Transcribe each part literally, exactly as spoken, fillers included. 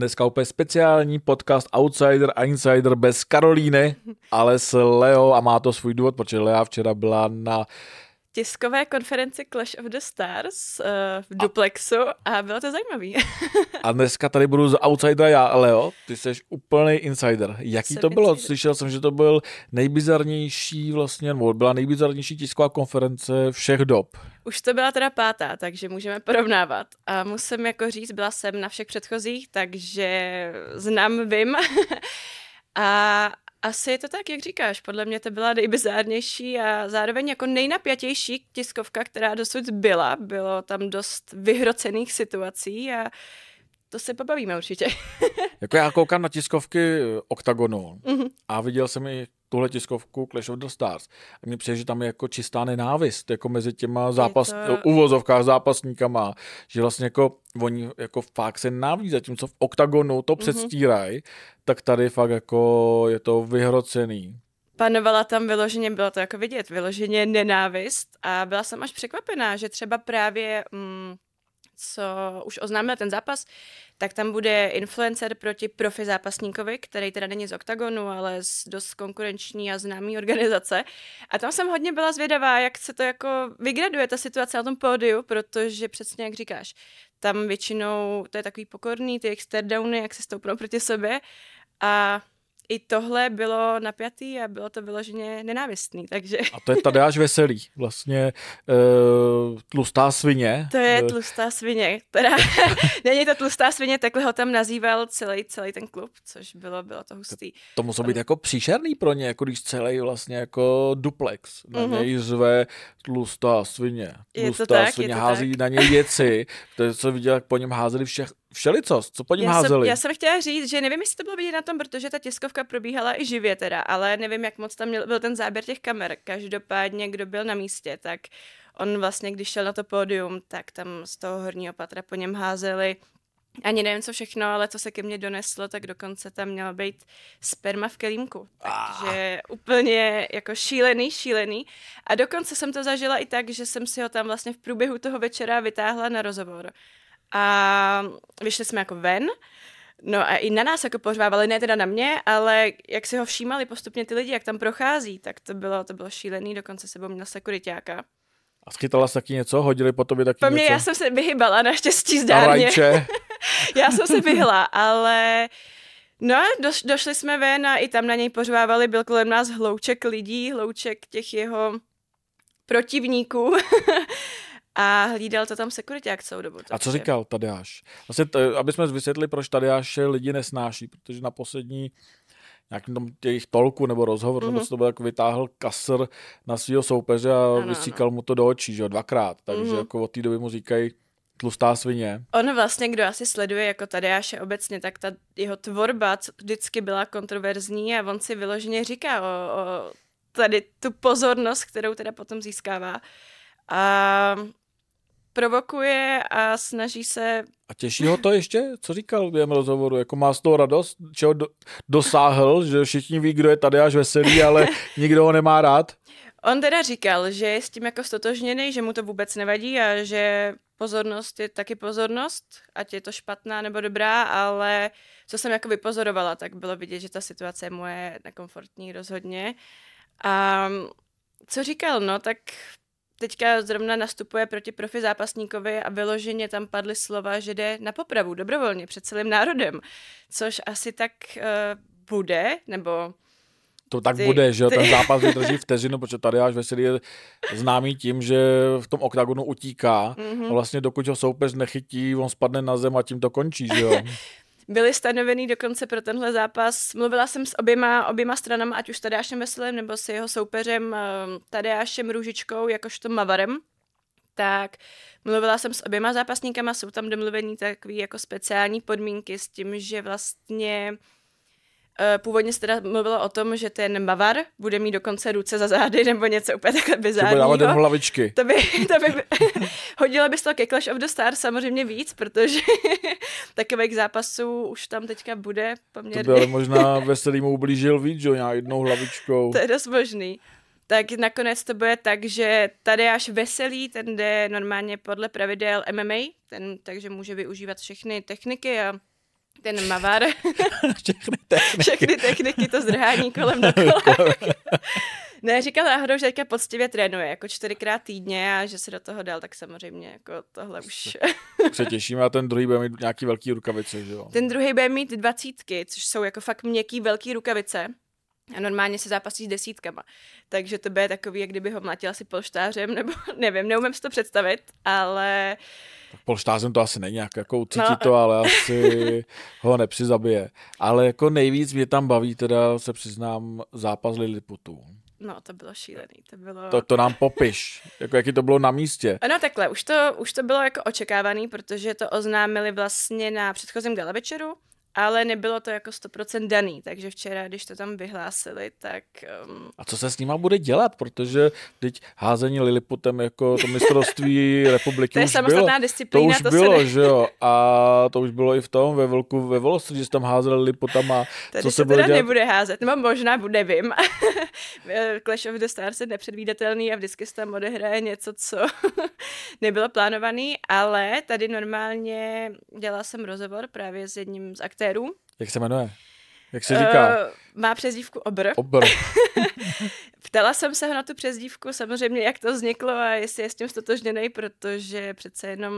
Dneska úplně speciální podcast Outsider a Insider bez Karolíny, ale s Leo, a má to svůj důvod, protože Lea včera byla na tiskové konferenci Clash of the Stars uh, v Duplexu a, a bylo to zajímavý. A dneska tady budu z Outsidera já, Leo, ty jsi úplný insider. Jaký jsem to bylo? Insider. Slyšel jsem, že to byl nejbizarnější vlastně, nebo byla nejbizarnější tisková konference všech dob. Už to byla teda pátá, takže můžeme porovnávat. A musím jako říct, byla jsem na všech předchozích, takže znám, vím. a... Asi je to tak, jak říkáš, podle mě to byla nejbizárnější a zároveň jako nejnapjatější tiskovka, která dosud byla. Bylo tam dost vyhrocených situací a to se pobavíme určitě. Jako já koukám na tiskovky Octagonu mm-hmm. a viděl jsem i tuhle tiskovku Clash of the Stars. A mně přijde, že tam je jako čistá nenávist jako mezi těma zápas... to... uvozovkách zápasníkama, že vlastně jako oni jako fakt se návidí, zatímco v Octagonu to mm-hmm. předstírají, tak tady fakt jako je to vyhrocený. Panovala tam vyloženě, bylo to jako vidět, vyloženě nenávist a byla jsem až překvapená, že třeba právě... Mm, co už oznámil ten zápas, tak tam bude influencer proti profi zápasníkovi, který teda není z Octagonu, ale z dost konkurenční a známý organizace. A tam jsem hodně byla zvědavá, jak se to jako vygraduje ta situace na tom pódiu, protože přesně jak říkáš, tam většinou to je takový pokorný, ty jejich staredowny, jak se stoupnou proti sobě a i tohle bylo napjatý a bylo to vyloženě nenávistný, takže... A to je Tadeáš Veselý, vlastně uh, tlustá svině. To je tlustá svině, která... Není to tlustá svině, takhle ho tam nazýval celý, celý ten klub, což bylo, bylo to hustý. To, to muselo být jako příšerný pro ně, jako když celý vlastně jako Duplex na mm-hmm. něj zve tlustá svině. Tlustá tak, svině, hází tak. na něj věci, to jsem viděl, jak po něm házeli všech... Všelicost, co po něm já házeli? Jsem, já jsem chtěla říct, že nevím, jestli to bylo vidět na tom, protože ta tiskovka probíhala i živě teda, ale nevím, jak moc tam měl, byl ten záběr těch kamer. Každopádně, kdo byl na místě, tak on vlastně, když šel na to pódium, tak tam z toho horního patra po něm házeli. Ani nevím, co všechno, ale co se ke mně doneslo, tak dokonce tam měla být sperma v kelímku. Takže ah. úplně jako šílený, šílený. A dokonce jsem to zažila i tak, že jsem si ho tam vlastně v průběhu toho večera vytáhla na rozhovor. A vyšli jsme jako ven, no a i na nás jako pořvávali, ne teda na mě, ale jak si ho všímali postupně ty lidi, jak tam prochází, tak to bylo, to bylo šílený, dokonce sebou měl sekuriťáka. A schytala jsi taky něco? Hodili po tobě taky po mě, něco? Já jsem se vyhybala, naštěstí zdárně. Já jsem se vyhla, ale... No doš- došli jsme ven a i tam na něj pořvávali, byl kolem nás hlouček lidí, hlouček těch jeho protivníků. A hlídal to tam sekuriťák celou dobu. A co říkal Tadeáš? Vlastně, t- aby jsme vysvětlili, proč Tadeáše lidi nesnáší, protože na poslední nějakým tom jejich tolku nebo rozhovor, mm-hmm. nebo to byl, jako vytáhl kasr na svého soupeře a ano, vysíkal ano. mu to do očí, že jo, dvakrát. Takže mm-hmm. jako od té doby mu říkají tlustá svině. On vlastně, kdo asi sleduje jako Tadeáše obecně, tak ta jeho tvorba vždycky byla kontroverzní a on si vyloženě říká o, o tady tu pozornost, kterou teda potom získává. A provokuje a snaží se... A těší ho to ještě? Co říkal během rozhovoru? Jako má z toho radost? Čeho do, dosáhl? Že všichni ví, kdo je Tadeáš Veselý, ale nikdo ho nemá rád? On teda říkal, že je s tím jako stotožněný, že mu to vůbec nevadí a že pozornost je taky pozornost, ať je to špatná nebo dobrá, ale co jsem jako vypozorovala, tak bylo vidět, že ta situace je moje nekomfortní rozhodně. A co říkal? No tak... Teďka zrovna nastupuje proti profi zápasníkovi a vyloženě tam padly slova, že jde na popravu dobrovolně před celým národem, což asi tak uh, bude, nebo... To tak ty, bude, že ty... ten zápas vydrží vteřinu, protože Tadeáš Veselý je známý tím, že v tom Octagonu utíká mm-hmm. a vlastně dokud ho soupeř nechytí, on spadne na zem a tím to končí, že jo? Byly stanovený dokonce pro tenhle zápas. Mluvila jsem s oběma, oběma stranama, ať už Tadeášem Veselým, nebo s jeho soupeřem Tadeášem Růžičkou, jakožto Mavarem. Tak mluvila jsem s oběma zápasníkama, jsou tam domluvení takové jako speciální podmínky s tím, že vlastně původně se teda mluvilo o tom, že ten Mavar bude mít dokonce ruce za zády nebo něco úplně takhle bizárního. To by hlavičky. To by, to by hodilo by se to ke Clash of the Stars samozřejmě víc, protože takových zápasů už tam teďka bude poměrně. To by ale možná Veselý mu ublížil víc, jo, jednou hlavičkou. To je dost možný. Tak nakonec to bude tak, že Tadeáš Veselý, ten jde normálně podle pravidel M M A, ten takže může využívat všechny techniky a ten mavar. Všechny techniky. Všechny techniky, to zdrhání kolem dokola. Ne, říkal náhodou, že teďka poctivě trénuje, jako čtyřikrát týdně a že se do toho dal, tak samozřejmě jako tohle už... Přetěším a ten druhý bude mít nějaký velký rukavice, že jo? Ten druhý bude mít dvacítky, což jsou jako fakt měkký velký rukavice a normálně se zápasí s desítkama. Takže to bude takový, jak kdyby ho mlatila si polštářem, nebo nevím, neumím si to představit, ale... Polštářem to asi není nějak, jako ucítí no. to, ale asi ho nepřizabije. Ale jako nejvíc mě tam baví, teda se přiznám, zápas Lilliputů. No, to bylo šílený, to bylo... To, to nám popiš, jako jaký to bylo na místě. No takhle, už to, už to bylo jako očekávaný, protože to oznámili vlastně na předchozím gala večeru, ale nebylo to jako sto procent daný, takže včera, když to tam vyhlásili, tak... Um... A co se s nima bude dělat, protože teď házení Liliputem jako to mistrovství republiky to už bylo. To je samostatná disciplína, to, to bylo, se ne... že jo, a to už bylo i v tom ve Velku, ve Volostři, že tam házeli Liliputama. Tady co se, se bude teda dělat? Nebude házet, no možná, nevím. Clash of the Stars je nepředvídatelný a vždycky se tam odehraje něco, co nebylo plánovaný, ale tady normálně dělala jsem rozhovor právě s jedním z aktérů. Jak se jmenuje? Jak se říká? Uh, má přezdívku Obr. Obr. Ptala jsem se ho na tu přezdívku, samozřejmě jak to vzniklo a jestli je s tím stotožněnej, protože přece jenom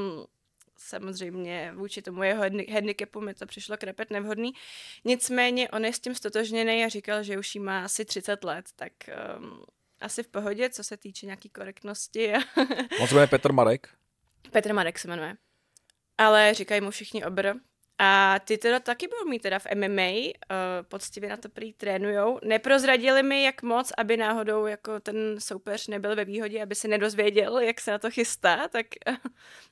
samozřejmě vůči tomu jeho handicapu mi to přišlo krapet nevhodný. Nicméně on je s tím stotožněnej a říkal, že už jí má asi třicet let, tak um, asi v pohodě, co se týče nějaký korektnosti. On se jmenuje Petr Marek? Petr Marek se jmenuje. Ale říkají mu všichni Obr. A ty teda taky budou mít teda v M M A, uh, poctivě na to prý trénujou. Neprozradili mi, jak moc, aby náhodou jako ten soupeř nebyl ve výhodě, aby se nedozvěděl, jak se na to chystá, tak uh,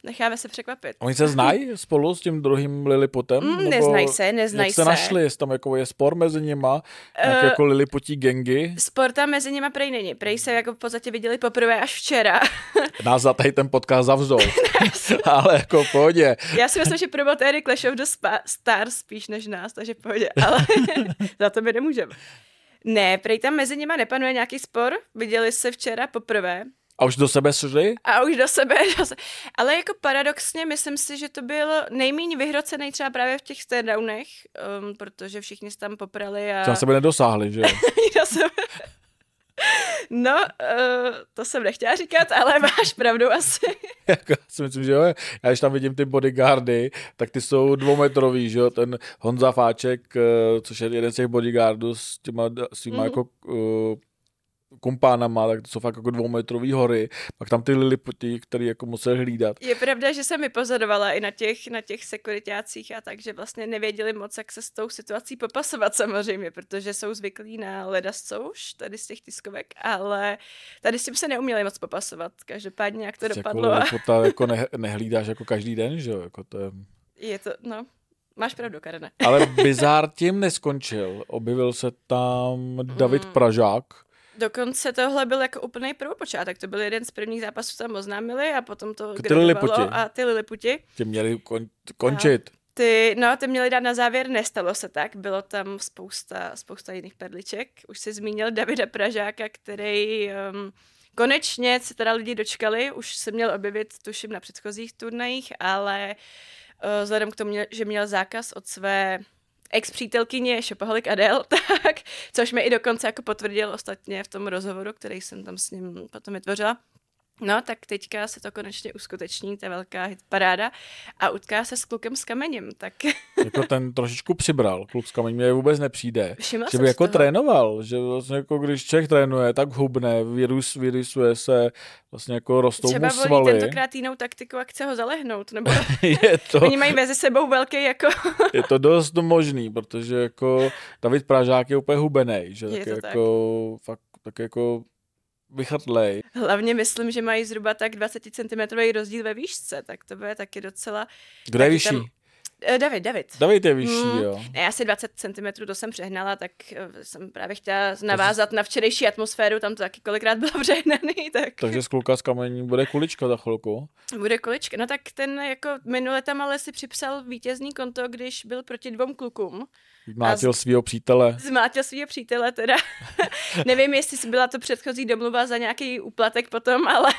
necháme se překvapit. Oni se znají spolu s tím druhým Liliputem? Mm, neznají se, neznají se. Jak se našli, jestli tam jako je spor mezi nima, jak uh, jako Liliputí gengy? Spor tam mezi nima prej není, prej se jako v podstatě viděli poprvé až včera. Nás za tady ten podcast zavzol, ale jako v pohodě. Já si myslím, že promotéry Clash of the Stars spíš než nás, takže pohodě, ale za to my nemůžeme. Ne, prej tam mezi nima nepanuje nějaký spor, viděli se včera poprvé. A už do sebe šli? A už do sebe, do se... ale jako paradoxně myslím si, že to bylo nejméně vyhrocený třeba právě v těch stairdownech, um, protože všichni se tam poprali a... Třeba sebe nedosáhli, že jo? No, uh, to jsem nechtěla říkat, ale máš pravdu asi. Jako, si myslím, že jo. Já když tam vidím ty bodyguardy, tak ty jsou dvoumetrový, že jo. Ten Honza Fáček, uh, což je jeden z těch bodyguardů s těma, s těma mm. jako... Uh, kumpánama, tak to jsou fakt jako dvoumetrový hory, pak tam ty Liliputi, který jako musel hlídat. Je pravda, že jsem vypozorovala i na těch, na těch sekuritácích a tak, že vlastně nevěděli moc, jak se s tou situací popasovat samozřejmě, protože jsou zvyklí na ledascou už tady z těch tiskovek, ale tady s tím se neuměli moc popasovat, každopádně jak to Chci dopadlo. Jako Liliputa jako ne, nehlídáš jako každý den, že jo? Jako to je... je to, no. Máš pravdu, Karene. Ale bizár tím neskončil. Objevil se tam David mm. Pražák. Dokonce tohle byl jako úplný prvopočátek. To byl jeden z prvních zápasů, co tam oznámili a potom to gradovalo a ty Liliputi. Ty měli kon- končit. Ty, no, ty měli dát na závěr, nestalo se tak. Bylo tam spousta, spousta jiných perliček. Už jsi zmínil Davida Pražáka, který um, konečně se teda lidi dočkali. Už se měl objevit, tuším, na předchozích turnajích, ale uh, vzhledem k tomu, že měl zákaz od své... ex-přítelkyně Šopaholik Adel, tak, což mi i dokonce jako potvrdil ostatně v tom rozhovoru, který jsem tam s ním potom vytvořila. No, tak teďka se to konečně uskuteční, ta velká hitparáda a utká se s klukem s kamením, tak... Jako ten trošičku přibral, kluk s kamením mě vůbec nepřijde. Všimla že by jako toho. Trénoval, že vlastně jako když Čech trénuje, tak hubne, virus, virusuje se, vlastně jako rostou třeba mu svaly. Třeba volí tentokrát jinou taktiku a chce ho zalehnout, nebo je to... oni mají mezi sebou velký jako... Je to dost možný, protože jako David Pražák je úplně hubenej, že je tak to jako tak. Fakt tak jako... vychatlej. Hlavně myslím, že mají zhruba tak dvacet centimetrů rozdíl ve výšce, tak to bude taky docela... Kdo je vyšší? Tam... David, David. David je vyšší, hmm. jo. Ne, asi dvacet centimetrů to jsem přehnala, tak jsem právě chtěla navázat na včerejší atmosféru, tam to taky kolikrát bylo přehnaný, tak... Takže z kluka z kamení bude kulička za chvilku. Bude kulička, no tak ten jako minule tam ale si připsal vítězný konto, když byl proti dvou klukům. Zmátil svýho přítele. Zmátil svýho přítele, teda. Nevím, jestli byla to předchozí domluva za nějaký úplatek potom, ale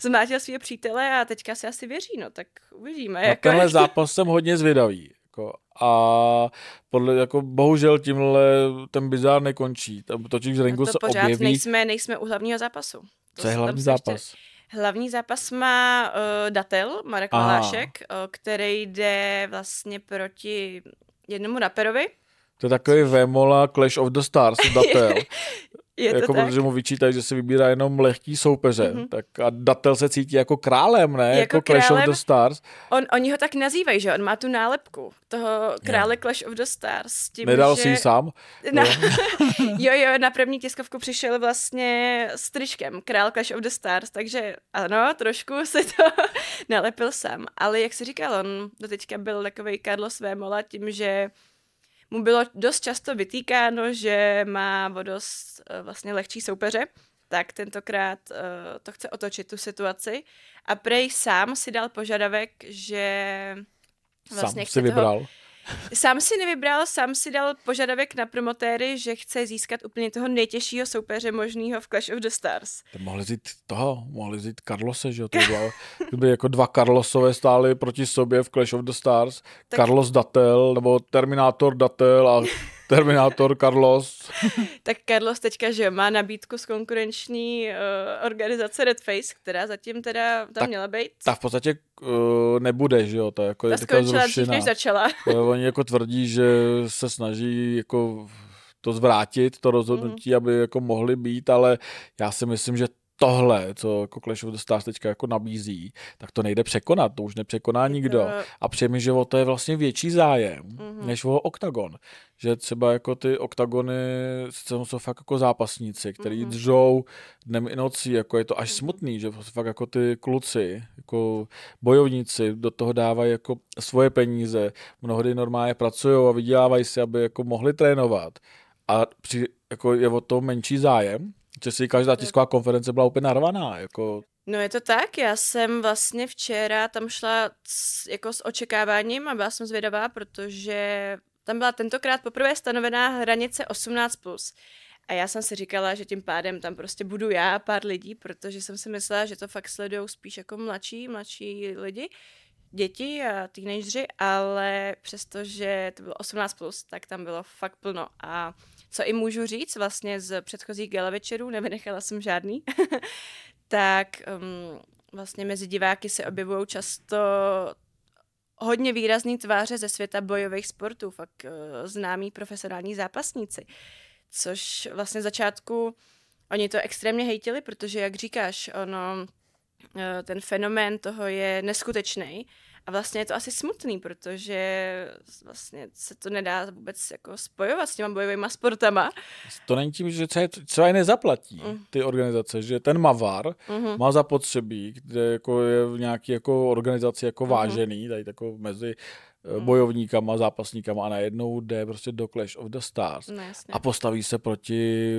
zmátil svýho přítele a teďka se asi věří, no tak uvidíme. Na jako... tenhle zápas jsem hodně zvědavý. Jako. A podle, jako bohužel tímhle ten bizár nekončí. Totiž z ringu no to se pořád objeví. Nejsme, nejsme u hlavního zápasu. To co je hlavní zápas? Ještě... Hlavní zápas má uh, Datel, Marek Aha. Malášek, uh, který jde vlastně proti jednomu raperovi. To je takový Vémola Clash of the Stars, Datel. Je to jako tak? Protože mu vyčítají, že si vybírá jenom lehký soupeře. Mm-hmm. Tak a Datel se cítí jako králem, ne? Jako, jako Clash králem, of the Stars. On, oni ho tak nazývají, že on má tu nálepku toho krále no. Clash of the Stars. Tím, Nedal že... si ji sám? Na... jo, jo, na první tiskovku přišel vlastně s tričkem král Clash of the Stars, takže ano, trošku si to nalepil sám. Ale jak se říkal, on doteďka byl takovej Carlos Vémola tím, že mu bylo dost často vytýkáno, že má o dost vlastně lehčí soupeře, tak tentokrát uh, to chce otočit tu situaci. A prej sám si dal požadavek, že vlastně sám si vybral. Toho... Sám si nevybral, sám si dal požadavek na promotéry, že chce získat úplně toho nejtěžšího soupeře možného v Clash of the Stars. To mohli zít toho, mohli zít Carlose, že jo? To bylo, kdyby jako dva Carlosové stáli proti sobě v Clash of the Stars. Tak... Carlos Datel, nebo Terminátor Datel a Terminátor Carlos. Tak Carlos teďka, že má nabídku z konkurenční uh, organizace Red Face, která zatím teda tam tak, měla být. Ta v podstatě uh, nebude, že jo? Ta, jako ta skončila dřív, než začala. Oni jako tvrdí, že se snaží jako to zvrátit, to rozhodnutí, mm. aby jako mohli být, ale já si myslím, že tohle, co jako Clash of the Stars teďka jako nabízí, tak to nejde překonat, to už nepřekoná nikdo. A přijde, že o to je vlastně větší zájem, mm-hmm. než o Octagon. Že třeba jako ty Octagony jsou fakt jako zápasníci, který mm-hmm. dřou dnem i nocí, jako je to až mm-hmm. smutný, že fakt jako ty kluci, jako bojovníci do toho dávají jako svoje peníze, mnohdy normálně pracují a vydělávají si, aby jako mohli trénovat. A při, jako je o to menší zájem, že si každá tisková konference byla úplně narvaná. Jako. No je to tak, já jsem vlastně včera tam šla c, jako s očekáváním a byla jsem zvědavá, protože tam byla tentokrát poprvé stanovená hranice osmnáct plus. A já jsem si říkala, že tím pádem tam prostě budu já a pár lidí, protože jsem si myslela, že to fakt sledujou spíš jako mladší, mladší lidi, děti a teenageři, ale přestože to bylo osmnáct plus, tak tam bylo fakt plno. A co i můžu říct vlastně z předchozích gala večerů, nevynechala jsem žádný, tak um, vlastně mezi diváky se objevují často hodně výrazný tváře ze světa bojových sportů, fakt uh, známí profesionální zápasníci, což vlastně začátku oni to extrémně hejtili, protože jak říkáš, ono, uh, ten fenomén toho je neskutečný. A vlastně je to asi smutný, protože vlastně se to nedá vůbec jako spojovat s těma bojovýma sportama. To není tím, že třeba je nezaplatí mm. ty organizace, že ten Mavar mm-hmm. má zapotřebí, kde jako je v nějaké jako organizaci jako mm-hmm. vážený, tady jako mezi mm. bojovníkama, zápasníkama a najednou jde prostě do Clash of the Stars. No, a postaví se proti...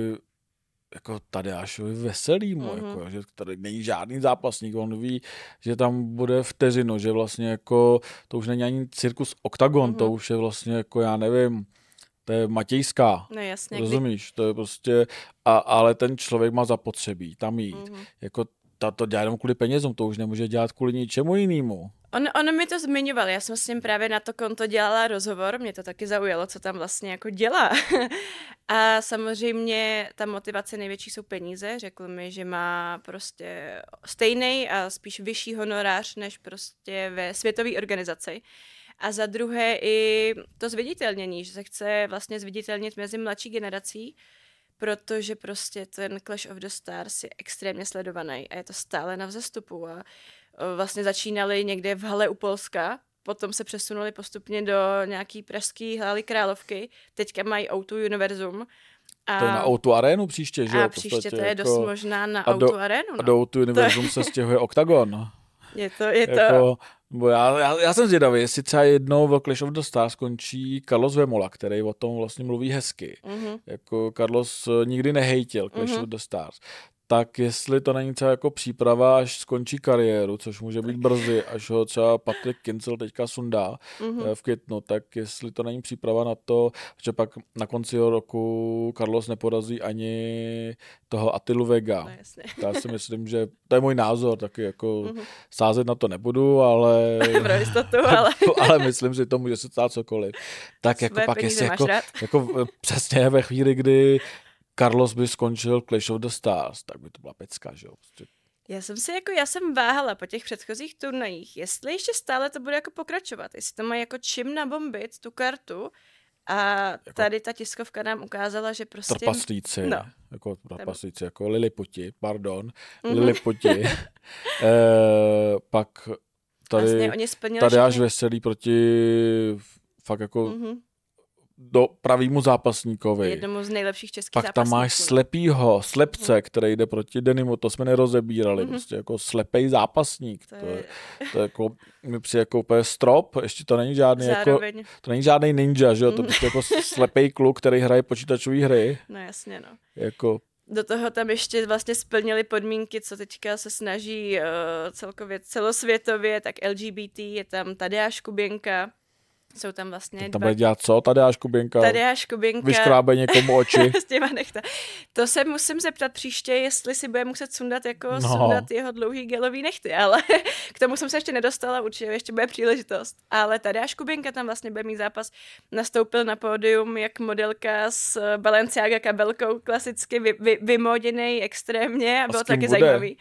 jako Tadeášovi Veselýmu, mm-hmm. jako, že tady není žádný zápasník, on ví, že tam bude vteřinu, že vlastně jako, to už není ani cirkus Octagon, mm-hmm. to už je vlastně jako, já nevím, to je Matějská, no jasně, rozumíš, kdy... to je prostě, a, ale ten člověk má zapotřebí tam jít, mm-hmm. jako ta, to dělá jenom kvůli penězům, to už nemůže dělat kvůli ničemu jinému. On, on mi to zmiňoval, já jsem s ním právě na to konto dělala rozhovor, mě to taky zaujalo, co tam vlastně jako dělá. A samozřejmě ta motivace největší jsou peníze, řekl mi, že má prostě stejný a spíš vyšší honorář než prostě ve světové organizaci. A za druhé i to zviditelnění, že se chce vlastně zviditelnit mezi mladší generací, protože prostě ten Clash of the Stars je extrémně sledovaný a je to stále na vzestupu a vlastně začínali někde v hale u Polska, potom se přesunuli postupně do nějaký pražský haly Královky, teďka mají ó dvě Univerzum. A to je na ó dvě Arénu příště, že jo? A příště to je jako... dost možná na a do, ó dvě Arénu. No. A do ó dvě Univerzum to... se stěhuje Octagon. Je to, je to. Jako, bo já, já, já jsem zvědavý, jestli třeba jednou ve Clash of the Stars skončí Carlos Vémola, který o tom vlastně mluví hezky. Mm-hmm. Jako Carlos nikdy nehejtil Clash mm-hmm. of the Stars. tak jestli to není třeba jako příprava, až skončí kariéru, což může být brzy, až ho třeba Patrik Kincl teďka sundá mm-hmm. v květnu, tak jestli to není příprava na to, že pak na konci roku Carlos neporazí ani toho Attilu Vega. No, jasně. Já si myslím, že to je můj názor, taky jako mm-hmm. sázet na to nebudu, ale... Pro jistotu, ale... ale myslím, že to může se stát cokoliv. Tak jako pak jestli jako, jako přesně ve chvíli, kdy Carlos by skončil Clash of the Stars, tak by to byla pecka, že jo? Já jsem si jako, já jsem váhala po těch předchozích turnajích, jestli ještě stále to bude jako pokračovat, jestli to má jako čím nabombit tu kartu a jako tady ta tiskovka nám ukázala, že prostě... Trpaslíci, no. jako trpaslíci, jako Lilipoti, pardon, mm-hmm. Lilipoti, e, pak tady, vlastně tady až Veselý proti fakt jako... Mm-hmm. do pravýmu zápasníkovi. Jednomu z nejlepších českých pak zápasníků. Pak tam máš slepýho, slepce, hmm. který jde proti Denimu, to jsme nerozebírali. Hmm. Prostě jako slepej zápasník. To, to je, to je jako, mi přijde jako úplně strop, ještě to není žádný jako, to není žádný ninja, že jo, to je prostě jako slepej kluk, který hraje počítačové hry. No jasně, no. Jako... Do toho tam ještě vlastně splnili podmínky, co teďka se snaží uh, celkově celosvětově, tak L G B T, je tam Tadeáš Kuběnka. Jsou tam vlastně tak tam dva... dělat co? Tadeáš Kuběnka? Tadeáš Kuběnka. Vyškrábe někomu oči. S těma nechta. To se musím zeptat příště, jestli si bude muset sundat jako no. sundat jeho dlouhý gelový nechty, ale k tomu jsem se ještě nedostala, určitě ještě bude příležitost. Ale Tadeáš Kuběnka tam vlastně bude mít zápas. Nastoupil na pódium jak modelka s Balenciaga kabelkou, klasicky vy, vy, vymoděnej extrémně a, a bylo taky bude? zajímavý.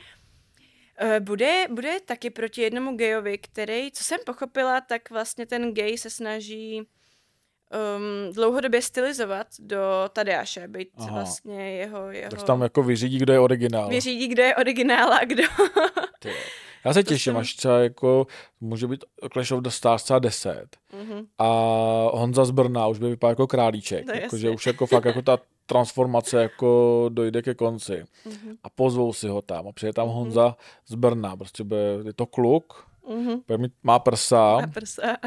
Bude, bude taky proti jednomu gejovi, který, co jsem pochopila, tak vlastně ten gej se snaží um, dlouhodobě stylizovat do Tadeáše, být Aha. vlastně jeho, jeho... Tak tam jako vyřídí, kdo je originál. Vyřídí, kdo je originál a kdo... Já se to těším, jsem... až třeba jako může být Clash of the Stars třeba deset mm-hmm. a Honza z Brna už by vypadal jako králíček, jako, že už jako fakt jako ta transformace jako dojde ke konci mm-hmm. a pozvou si ho tam a přijde tam mm-hmm. Honza z Brna, prostě bude, je to kluk, mm-hmm. bude mít, má prsa, má prsa.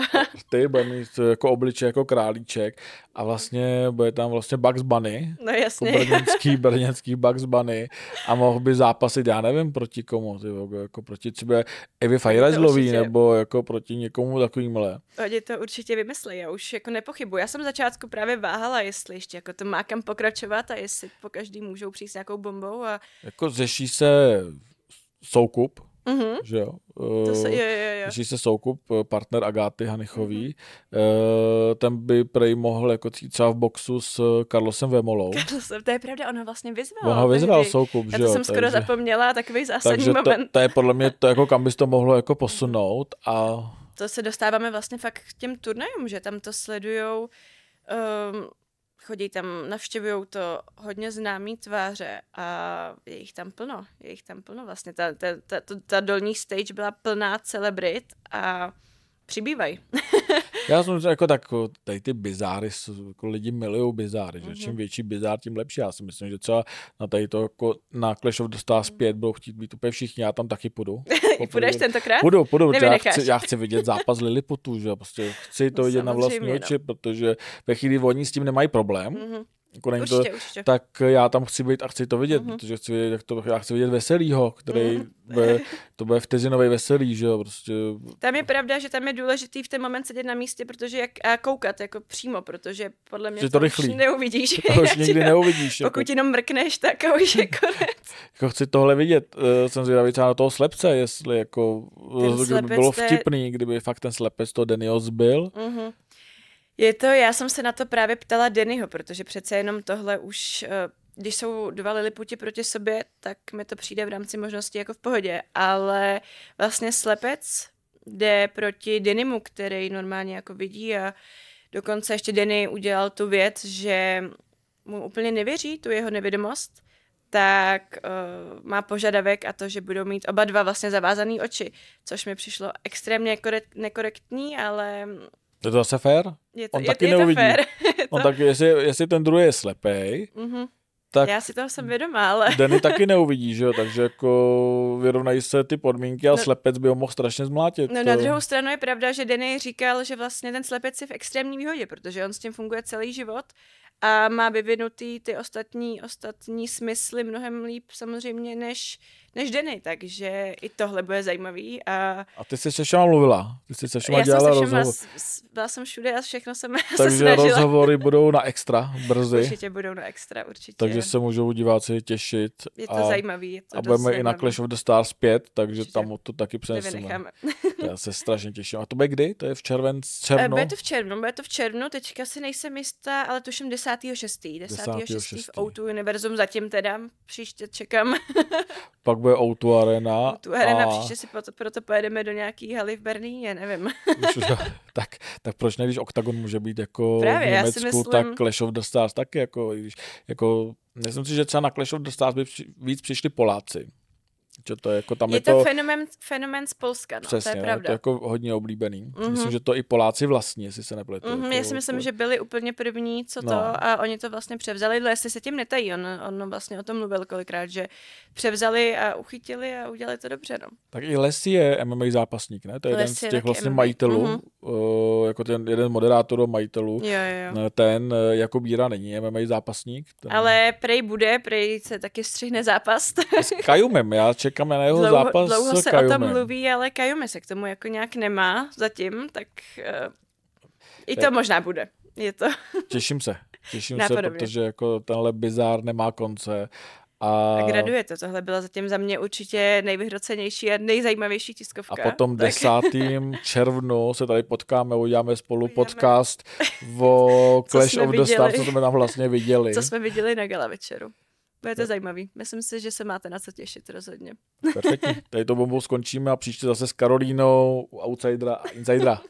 Ty bude mít jako obličej jako králíček a vlastně bude tam vlastně Bugs Bunny, no jasně. Jako brněnský, brněnský Bugs Bunny a mohl by zápasit, já nevím proti komu, ty, jako proti třeba Evy Fajrezlový nebo jako proti někomu takovýmhle. Oni to určitě vymyslí, já už jako nepochybuji. Já jsem v začátku právě váhala, jestli ještě jako to má kam pokračovat a jestli po každý můžou přijít s nějakou bombou. A... Jako řeší se soukup, mm-hmm. že jo? To se, jo, jo, jo. Řeší se soukup, partner Agáty Hanichový, mm-hmm. ten by prej mohl jako třeba v boxu s Carlosem Vemolou. Carlosem, to je pravda, on ho vlastně vyzval. On ho vyzval soukup, že jo? Já to jsem skoro takže, zapomněla, takový zásadní takže moment. To, to je podle mě to, jako kam bys to mohlo jako posunout a... To se dostáváme vlastně fakt k těm turnajům, že tam to sledujou, um, chodí tam, navštěvují to hodně známý tváře a je jich tam plno, je jich tam plno vlastně. Ta, ta, ta, ta dolní stage byla plná celebrit a přibývají. Já jsem jako tak, tady ty bizáry, jako lidi milují bizáry, že? Mm-hmm. Čím větší bizár, tím lepší. Já si myslím, že třeba na tady to jako na Clash of the Stars pět budou chtít být úplně všichni, já tam taky půjdu. Půjdeš tentokrát? Půjdu, půjdu, já chci, já chci vidět zápas Liliputů, že prostě chci to no, vidět na vlastní oči, no. Protože ve chvíli oni s tím nemají problém. Mm-hmm. Jako určitě, to, určitě. Tak já tam chci být a chci to vidět, uh-huh. protože chci vidět, jak to, já chci vidět Veselýho, který uh-huh. bude, to bude vteřinovej Veselý, že jo, prostě. Tam je pravda, že tam je důležitý v ten moment sedět na místě, protože jak a koukat jako přímo, protože podle mě to, to rychlý. Už neuvidíš. To už nikdy neuvidíš. Pokud jako. Jenom mrkneš, tak už je konec. Jako chci tohle vidět, jsem zvědavý třeba na toho slepce, jestli jako by bylo te... vtipný, kdyby fakt ten slepec toho Deniho zbyl. Uh-huh. Je to, já jsem se na to právě ptala Dennyho, protože přece jenom tohle už, když jsou dva Liliputi proti sobě, tak mi to přijde v rámci možností jako v pohodě, ale vlastně slepec jde proti Dennymu, který normálně jako vidí a dokonce ještě Denny udělal tu věc, že mu úplně nevěří tu jeho nevědomost, tak uh, má požadavek a to, že budou mít oba dva vlastně zavázaný oči, což mi přišlo extrémně korekt, nekorektní, ale... Je to zase fér? Je to, on je, taky je to neuvidí. Fér. Je to... On taky, jestli, jestli ten druhý je slepej, mm-hmm. tak... Já si toho jsem vědomá, ale... Denny taky neuvidí, že jo? Takže jako vyrovnají se ty podmínky a no, slepec by ho mohl strašně zmlátit. No na druhou stranu je pravda, že Denny říkal, že vlastně ten slepec je v extrémní výhodě, protože on s tím funguje celý život a má vyvinutý ty ostatní, ostatní smysly mnohem líp samozřejmě než, než Danny, takže i tohle bude zajímavý. A, a ty jsi se všema mluvila, ty jsi se všema dělala rozhovor. S, s, byla jsem všude a všechno jsem se snažila. Takže rozhovory budou na extra brzy. Určitě budou na extra, určitě. Takže se můžou diváci těšit. Je to a, zajímavý. Je to a budeme zajímavý. I na Clash of the Stars pět, takže určitě. Tam to taky přeneseme. Já se strašně těším. A to bude kdy? To je v červnu? Bude to v červnu, bude to v červnu, teďka si nejsem jistá, ale tuším desátého šestého v ó dvě Univerzum, zatím teda příště čekám. Pak bude ó dvě Arena. ó dvě Arena, a... příště si proto, proto pojedeme do nějaký haly v Berlíně, nevím. Už, tak, tak proč ne, když Octagon může být jako právě, v Německu, myslím... tak Clash of the Stars taky jako, jako myslím si, že třeba na Clash of the Stars by při, víc přišli Poláci. Že to je, jako tam je, je to fenomen, fenomen z Polska, no, přesně, to je pravda. Je to jako hodně oblíbený. Mm-hmm. Myslím, že to i Poláci vlastně, jestli se nepletu. Mm-hmm, jako, já si myslím, to... že byli úplně první, co no. to, a oni to vlastně převzali, jestli se tím netají, on, on vlastně o tom mluvil kolikrát, že převzali a uchytili a udělali to dobře, no. Tak i Leslie je em em á zápasník, ne? To je Leslie jeden z těch vlastně em em á majitelů, mm-hmm. uh, jako ten jeden moderátor majitelů, jo, jo. ten Jakub Jíra není em em á zápasník. Ten... Ale prej bude, prej se taky střihne zápas. S Kajumem, já čekám. Kam na jeho dlouho, zápas dlouho se o tom mluví, ale Kajume se k tomu jako nějak nemá zatím, tak uh, i to je, možná bude. Je to. Těším se, těším Nápodobně. se, protože jako tenhle bizár nemá konce. A, a graduje to, tohle byla zatím za mě určitě nejvyhrocenější a nejzajímavější tiskovka. A potom tak. desátého červnu se tady potkáme, uděláme spolu uděláme. podcast o Clash of the Stars, co jsme tam vlastně viděli. Co jsme viděli na gala večeru. Bude to zajímavý. Myslím si, že se máte na co těšit rozhodně. Perfektní. Tady to bombou skončíme a příště zase s Karolínou, Outsidera a Insidera.